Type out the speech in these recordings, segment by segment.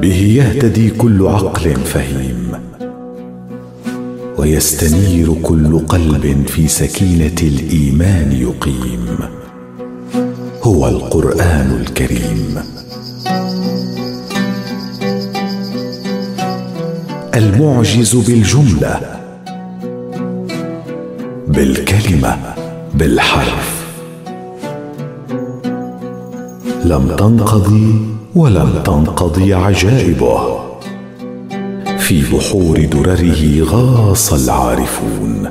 به يهتدي كل عقل فهيم، ويستنير كل قلب في سكينة الإيمان يقيم. هو القرآن الكريم، المعجز بالجملة بالكلمة بالحرف، لم تنقضي ولم تنقضي عجائبه، في بحور درره غاص العارفون،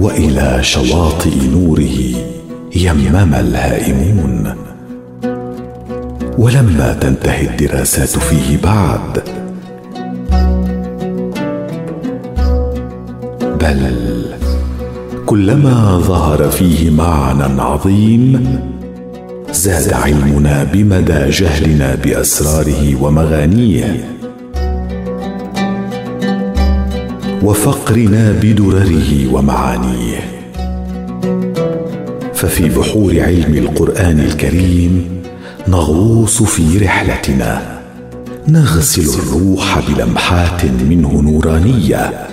وإلى شواطئ نوره يمم الهائمون. ولما تنتهي الدراسات فيه بعد، بل كلما ظهر فيه معنى عظيم زاد علمنا بمدى جهلنا بأسراره ومغانيه، وفقرنا بدرره ومعانيه. ففي بحور علم القرآن الكريم نغوص في رحلتنا، نغسل الروح بلمحات منه نورانية،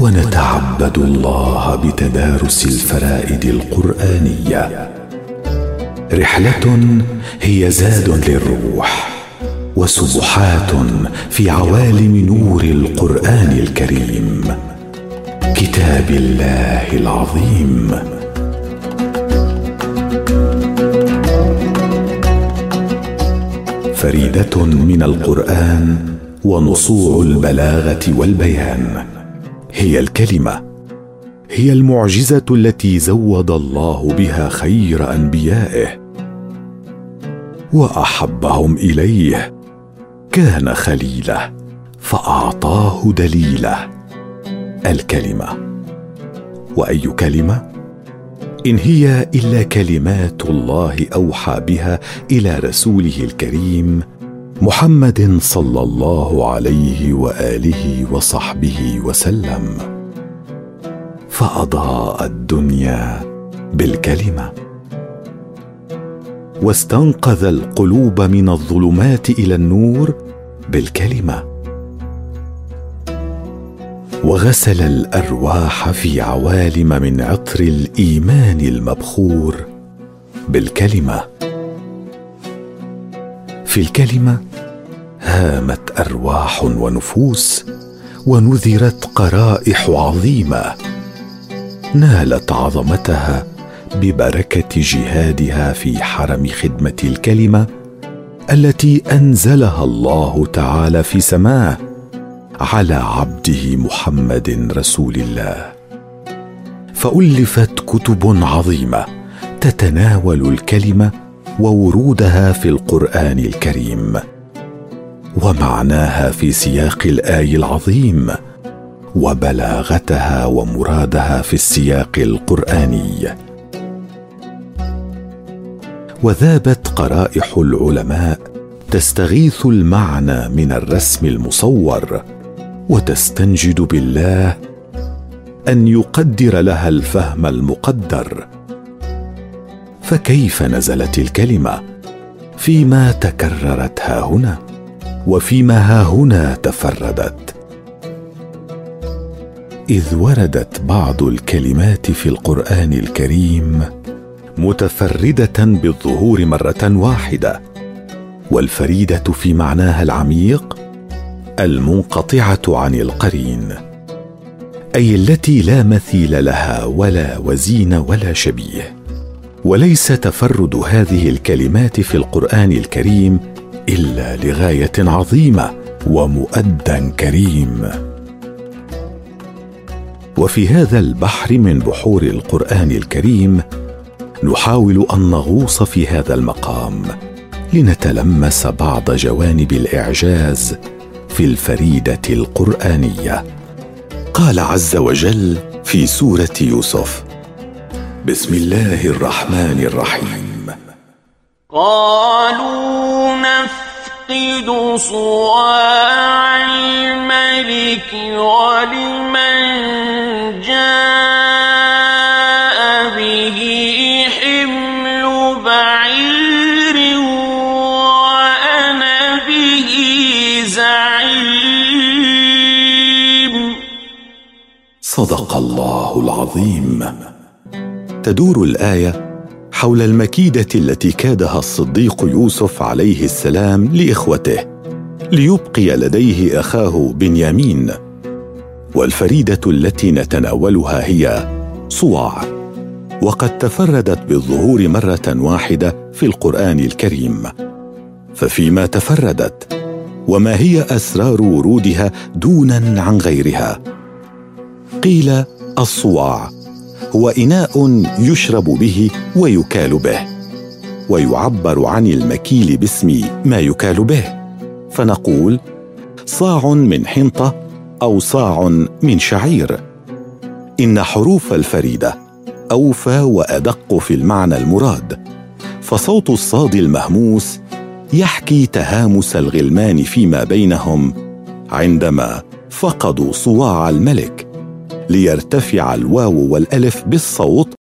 ونتعبد الله بتدارس الفرائد القرآنية. رحلة هي زاد للروح، وسبحات في عوالم نور القرآن الكريم، كتاب الله العظيم. فريدة من القرآن ونصوع البلاغة والبيان، هي الكلمة، هي المعجزة التي زود الله بها خير أنبيائه وأحبهم إليه. كان خليله فأعطاه دليله، الكلمة. وأي كلمة؟ إن هي إلا كلمات الله أوحى بها إلى رسوله الكريم محمد صلى الله عليه وآله وصحبه وسلم. فأضاء الدنيا بالكلمة، واستنقذ القلوب من الظلمات إلى النور بالكلمة، وغسل الأرواح في عوالم من عطر الإيمان المبخور بالكلمة. في الكلمة هامت أرواح ونفوس، ونذرت قرائح عظيمة نالت عظمتها ببركة جهادها في حرم خدمة الكلمة التي أنزلها الله تعالى في سماه على عبده محمد رسول الله. فألفت كتب عظيمة تتناول الكلمة وورودها في القرآن الكريم، ومعناها في سياق الآي العظيم، وبلاغتها ومرادها في السياق القرآني. وذابت قرائح العلماء تستغيث المعنى من الرسم المصور، وتستنجد بالله أن يقدر لها الفهم المقدر. فكيف نزلت الكلمة؟ فيما تكررت هاهنا، وفيما هاهنا تفردت، إذ وردت بعض الكلمات في القرآن الكريم متفردة بالظهور مرة واحدة، والفريدة في معناها العميق المنقطعة عن القرين، أي التي لا مثيل لها ولا وزين ولا شبيه. وليس تفرد هذه الكلمات في القرآن الكريم إلا لغاية عظيمة ومؤدى كريم. وفي هذا البحر من بحور القرآن الكريم نحاول أن نغوص في هذا المقام، لنتلمس بعض جوانب الإعجاز في الفريدة القرآنية. قال عز وجل في سورة يوسف: بسم الله الرحمن الرحيم. قالوا نفقد صواع الملك ولمن جاء به حمل بعير وأنا به زعيم. صدق الله العظيم. تدور الآية حول المكيدة التي كادها الصديق يوسف عليه السلام لإخوته ليبقي لديه أخاه بنيامين. والفريدة التي نتناولها هي صُواع، وقد تفردت بالظهور مرة واحدة في القرآن الكريم. ففيما تفردت، وما هي أسرار ورودها دونا عن غيرها؟ قيل الصُواع هو إناء يشرب به ويكال به، ويعبر عن المكيل باسم ما يكال به، فنقول صاع من حنطة أو صاع من شعير. إن حروف الفريدة أوفى وأدق في المعنى المراد، فصوت الصاد المهموس يحكي تهامس الغلمان فيما بينهم عندما فقدوا صواع الملك، ليرتفع الواو والألف بالصوت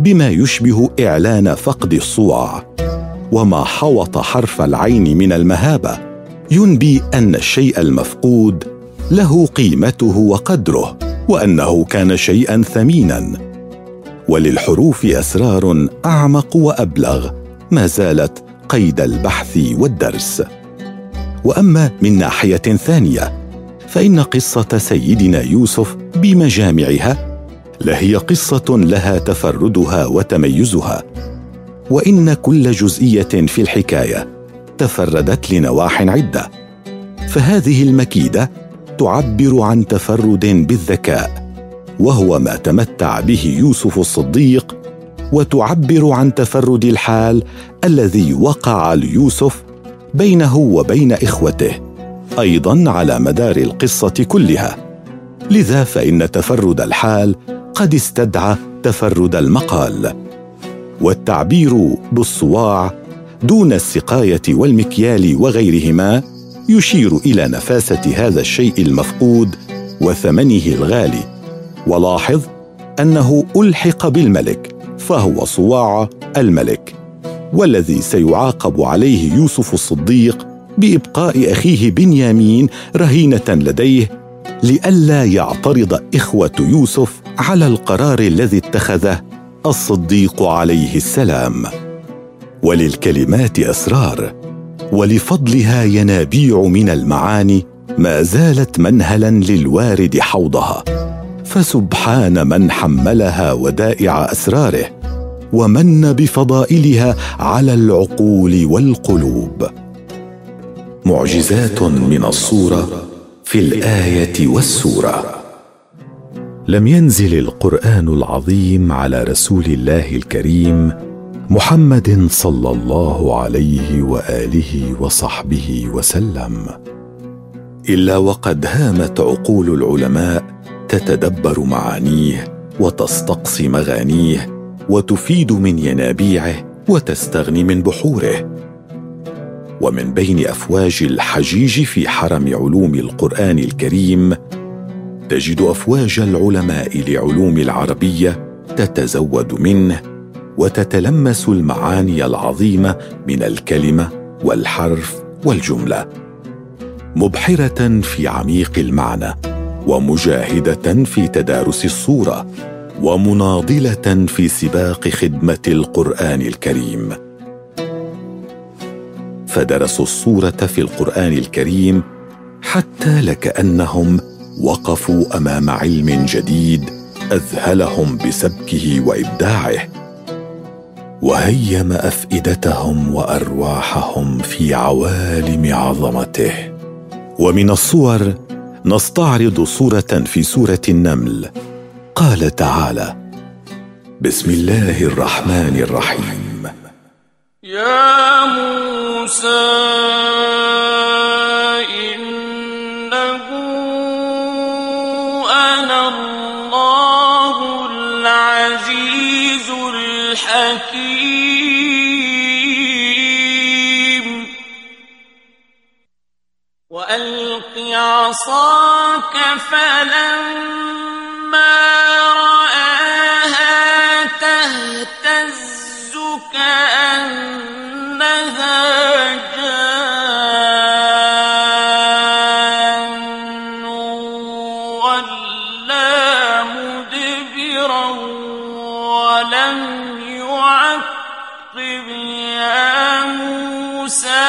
بما يشبه إعلان فقد الصواع. وما حوط حرف العين من المهابة ينبي أن الشيء المفقود له قيمته وقدره، وأنه كان شيئا ثمينا. وللحروف أسرار أعمق وأبلغ ما زالت قيد البحث والدرس. وأما من ناحية ثانية، فإن قصة سيدنا يوسف بمجامعها لهي قصة لها تفردها وتميزها، وإن كل جزئية في الحكاية تفردت لنواح عدة. فهذه المكيدة تعبر عن تفرد بالذكاء، وهو ما تمتع به يوسف الصديق، وتعبر عن تفرد الحال الذي وقع ليوسف بينه وبين إخوته أيضاً على مدار القصة كلها. لذا فإن تفرد الحال قد استدعى تفرد المقال. والتعبير بالصواع دون السقاية والمكيال وغيرهما يشير إلى نفاسة هذا الشيء المفقود وثمنه الغالي. ولاحظ أنه ألحق بالملك، فهو صواع الملك، والذي سيعاقب عليه يوسف الصديق بإبقاء أخيه بنيامين رهينة لديه، لئلا يعترض إخوة يوسف على القرار الذي اتخذه الصديق عليه السلام. وللكلمات أسرار، ولفضلها ينابيع من المعاني ما زالت منهلا للوارد حوضها. فسبحان من حملها ودائع أسراره، ومن بفضائلها على العقول والقلوب. معجزات من الصورة في الآية والسورة. لم ينزل القرآن العظيم على رسول الله الكريم محمد صلى الله عليه وآله وصحبه وسلم إلا وقد هامت عقول العلماء تتدبر معانيه وتستقصي مغانيه وتفيد من ينابيعه وتستغني من بحوره. ومن بين أفواج الحجيج في حرم علوم القرآن الكريم تجد أفواج العلماء لعلوم العربية تتزود منه وتتلمس المعاني العظيمة من الكلمة والحرف والجملة، مبحرة في عميق المعنى، ومجاهدة في تدارس الصورة، ومناضلة في سباق خدمة القرآن الكريم. فدرسوا الصورة في القرآن الكريم حتى لكأنهم وقفوا أمام علم جديد أذهلهم بسبكه وإبداعه، وهيم أفئدتهم وأرواحهم في عوالم عظمته. ومن الصور نستعرض صورة في سورة النمل. قال تعالى: بسم الله الرحمن الرحيم. يا موسى الحكيم. وألق عصاك فلما رآها تهتز كأنها جان ولا مدبرا ولم يعقب يا موسى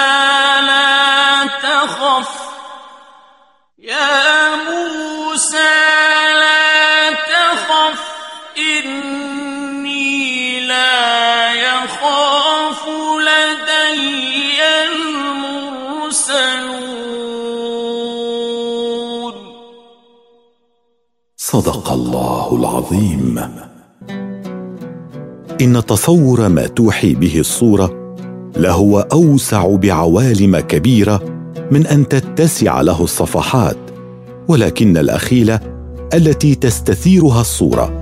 لا تخف إني لا يخاف لدي المرسلون. صدق الله العظيم. إن تصور ما توحي به الصورة لهو أوسع بعوالم كبيرة من أن تتسع له الصفحات، ولكن الأخيلة التي تستثيرها الصورة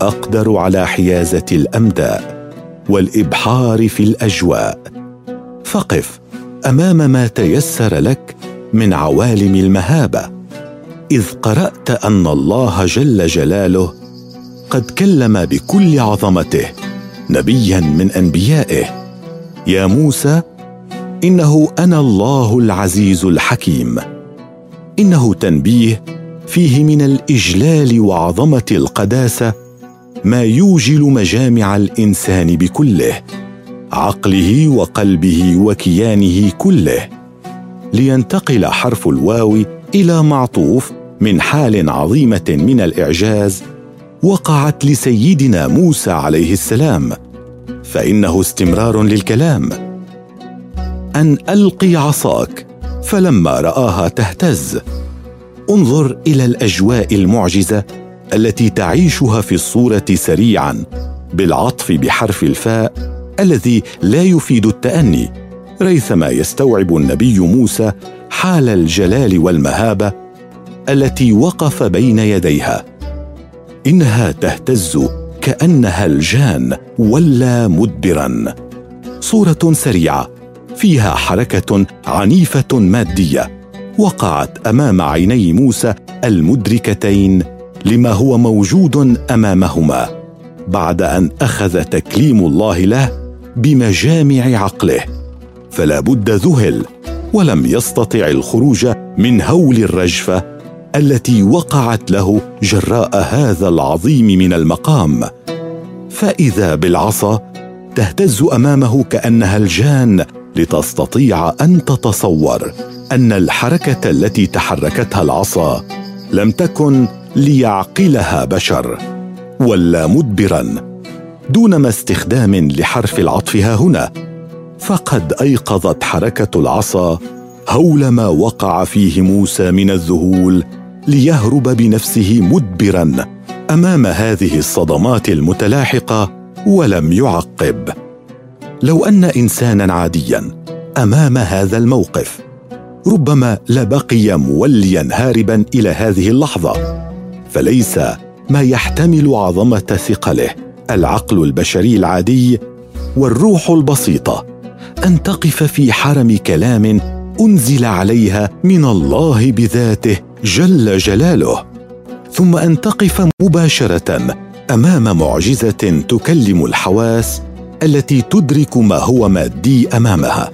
أقدر على حيازة الأمداء والإبحار في الأجواء. فقف أمام ما تيسر لك من عوالم المهابة، إذ قرأت أن الله جل جلاله قد كلم بكل عظمته نبيا من أنبيائه: يا موسى إنه أنا الله العزيز الحكيم. إنه تنبيه فيه من الإجلال وعظمة القداسة ما يوجل مجامع الإنسان بكله، عقله وقلبه وكيانه كله، لينتقل حرف الواو إلى معطوف من حال عظيمة من الإعجاز وقعت لسيدنا موسى عليه السلام، فإنه استمرار للكلام. أن ألقي عصاك فلما رآها تهتز. انظر إلى الأجواء المعجزة التي تعيشها في الصورة سريعا بالعطف بحرف الفاء الذي لا يفيد التأني، ريثما يستوعب النبي موسى حال الجلال والمهابة التي وقف بين يديها. إنها تهتز كأنها الجان ولا مدبرا، صورة سريعة فيها حركة عنيفة مادية وقعت أمام عيني موسى المدركتين لما هو موجود أمامهما بعد أن أخذ تكليم الله له بمجامع عقله، فلا بد ذهل ولم يستطع الخروج من هول الرجفة التي وقعت له جراء هذا العظيم من المقام. فإذا بالعصا تهتز أمامه كأنها الجان، لتستطيع أن تتصور أن الحركة التي تحركتها العصا لم تكن ليعقلها بشر ولا مدبرا، دونما استخدام لحرف العطف هاهنا، فقد أيقظت حركة العصا هول ما وقع فيه موسى من الذهول ليهرب بنفسه مدبرا أمام هذه الصدمات المتلاحقة ولم يعقب. لو أن إنسانا عاديا أمام هذا الموقف ربما لبقي موليا هاربا إلى هذه اللحظة، فليس ما يحتمل عظمة ثقله العقل البشري العادي والروح البسيطة أن تقف في حرم كلام أنزل عليها من الله بذاته جل جلاله، ثم أن تقف مباشرة أمام معجزة تكلم الحواس التي تدرك ما هو مادي أمامها.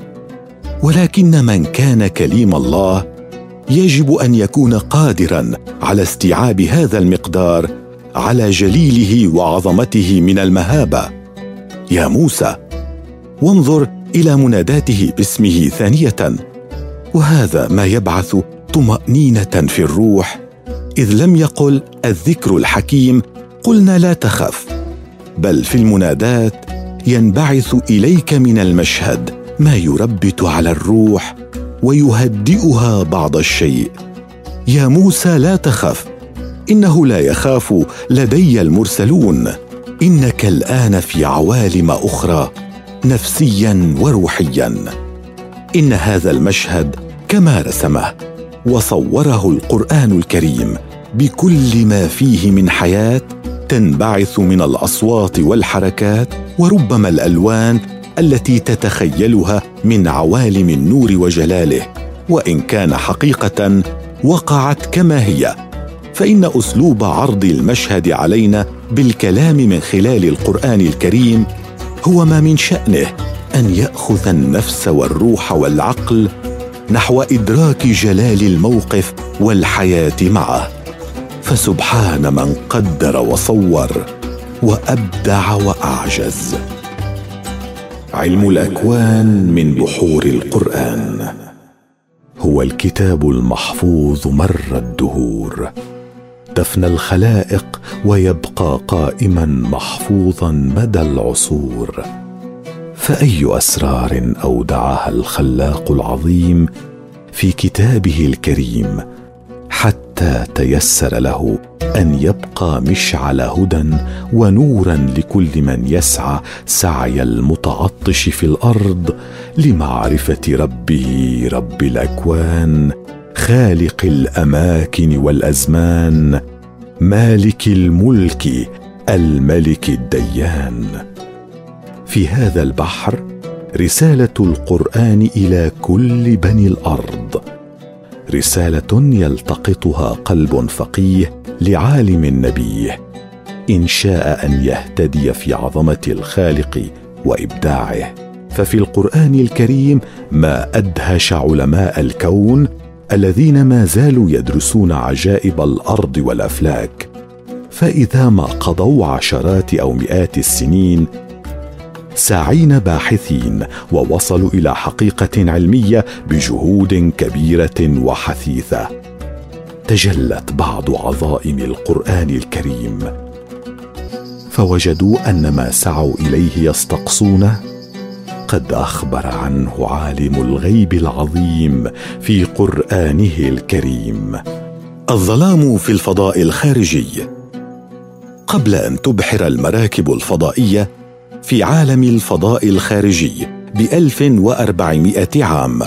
ولكن من كان كليم الله يجب أن يكون قادراً على استيعاب هذا المقدار على جليله وعظمته من المهابة. يا موسى، وانظر إلى مناداته باسمه ثانية، وهذا ما يبعث طمأنينة في الروح، إذ لم يقل الذكر الحكيم قلنا لا تخف، بل في المنادات ينبعث إليك من المشهد ما يربت على الروح ويهدئها بعض الشيء. يا موسى لا تخف، إنه لا يخاف لدي المرسلون. إنك الآن في عوالم أخرى نفسيا وروحيا. إن هذا المشهد كما رسمه وصوره القرآن الكريم بكل ما فيه من حياة تنبعث من الأصوات والحركات وربما الألوان التي تتخيلها من عوالم النور وجلاله، وإن كان حقيقة وقعت كما هي، فإن أسلوب عرض المشهد علينا بالكلام من خلال القرآن الكريم هو ما من شأنه أن يأخذ النفس والروح والعقل نحو إدراك جلال الموقف والحياة معه. فسبحان من قدر وصور وأبدع وأعجز. علم الأكوان من بحور القرآن هو الكتاب المحفوظ مر الدهور، تفنى الخلائق ويبقى قائما محفوظا مدى العصور. فأي أسرار أودعها الخلاق العظيم في كتابه الكريم حتى تيسر له أن يبقى مشعل هدى ونورا لكل من يسعى سعي المتعطش في الأرض لمعرفة ربه رب الأكوان، خالق الأماكن والأزمان، مالك الملك، الملك الديان. في هذا البحر رسالة القرآن إلى كل بني الأرض، رسالة يلتقطها قلب فقيه لعالم نبيه إن شاء أن يهتدي في عظمة الخالق وإبداعه. ففي القرآن الكريم ما أدهش علماء الكون الذين ما زالوا يدرسون عجائب الأرض والأفلاك، فإذا ما قضوا عشرات أو مئات السنين ساعين باحثين ووصلوا إلى حقيقة علمية بجهود كبيرة وحثيثة، تجلت بعض عظائم القرآن الكريم، فوجدوا أن ما سعوا إليه يستقصونه قد أخبر عنه عالم الغيب العظيم في قرآنه الكريم. الظلام في الفضاء الخارجي. قبل أن تبحر المراكب الفضائية في عالم الفضاء الخارجي 1400 عام،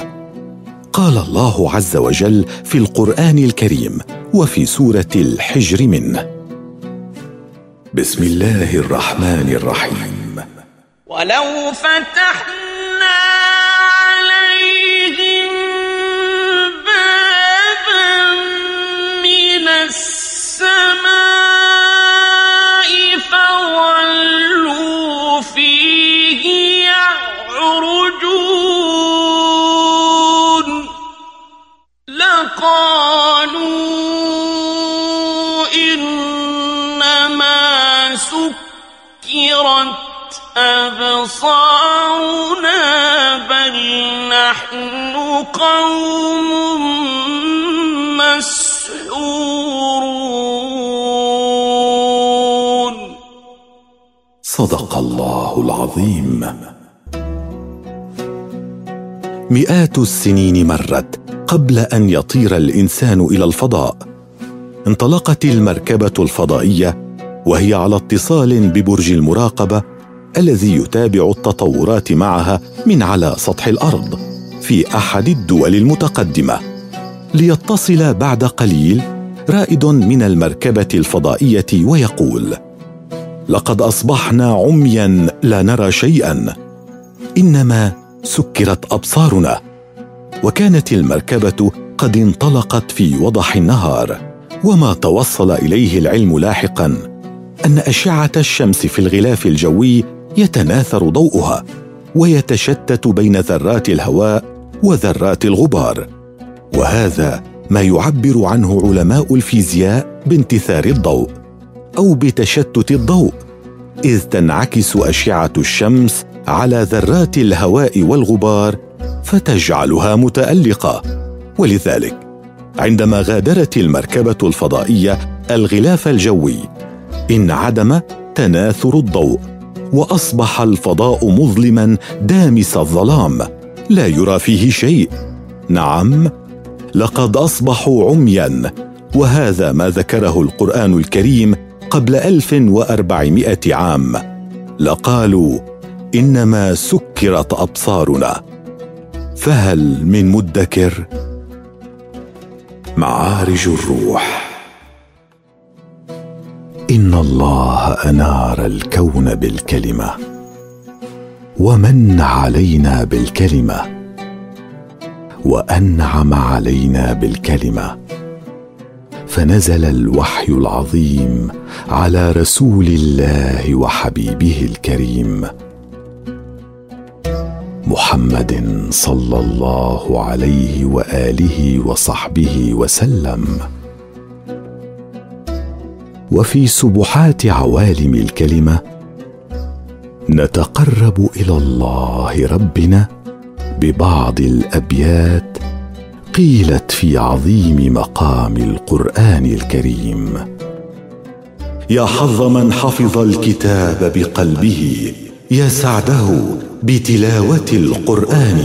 قال الله عز وجل في القرآن الكريم وفي سورة الحجر منه: بسم الله الرحمن الرحيم. ولو فتحنا عليهم بابا من السماء فولوا فيه يعرجون لقالوا إنما سكرت أبصارنا بل نحن قوم مسحورون. صدق الله العظيم. مئات السنين مرت قبل أن يطير الإنسان إلى الفضاء. انطلقت المركبة الفضائية وهي على اتصال ببرج المراقبة الذي يتابع التطورات معها من على سطح الأرض في أحد الدول المتقدمة، ليتصل بعد قليل رائد من المركبة الفضائية ويقول: لقد أصبحنا عمياً لا نرى شيئاً، إنما سكرت أبصارنا. وكانت المركبة قد انطلقت في وضح النهار، وما توصل إليه العلم لاحقاً أن أشعة الشمس في الغلاف الجوي يتناثر ضوءها ويتشتت بين ذرات الهواء وذرات الغبار، وهذا ما يعبر عنه علماء الفيزياء بانتثار الضوء أو بتشتت الضوء، إذ تنعكس أشعة الشمس على ذرات الهواء والغبار فتجعلها متألقة. ولذلك عندما غادرت المركبة الفضائية الغلاف الجوي انعدم تناثر الضوء، وأصبح الفضاء مظلما دامس الظلام لا يرى فيه شيء. نعم، لقد أصبحوا عميا، وهذا ما ذكره القرآن الكريم قبل 1400 عام. لقالوا إنما سكرت أبصارنا فهل من مدكر؟ معارج الروح. إن الله أنار الكون بالكلمة ومن علينا بالكلمة وأنعم علينا بالكلمة، فنزل الوحي العظيم على رسول الله وحبيبه الكريم محمد صلى الله عليه وآله وصحبه وسلم. وفي سبحات عوالم الكلمة نتقرب إلى الله ربنا ببعض الأبيات قيلت في عظيم مقام القرآن الكريم: يا حظ من حفظ الكتاب بقلبه، يا سعده بتلاوة القرآن،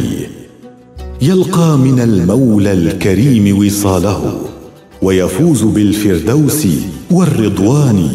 يلقى من المولى الكريم وصاله، ويفوز بالفردوس والرضوان،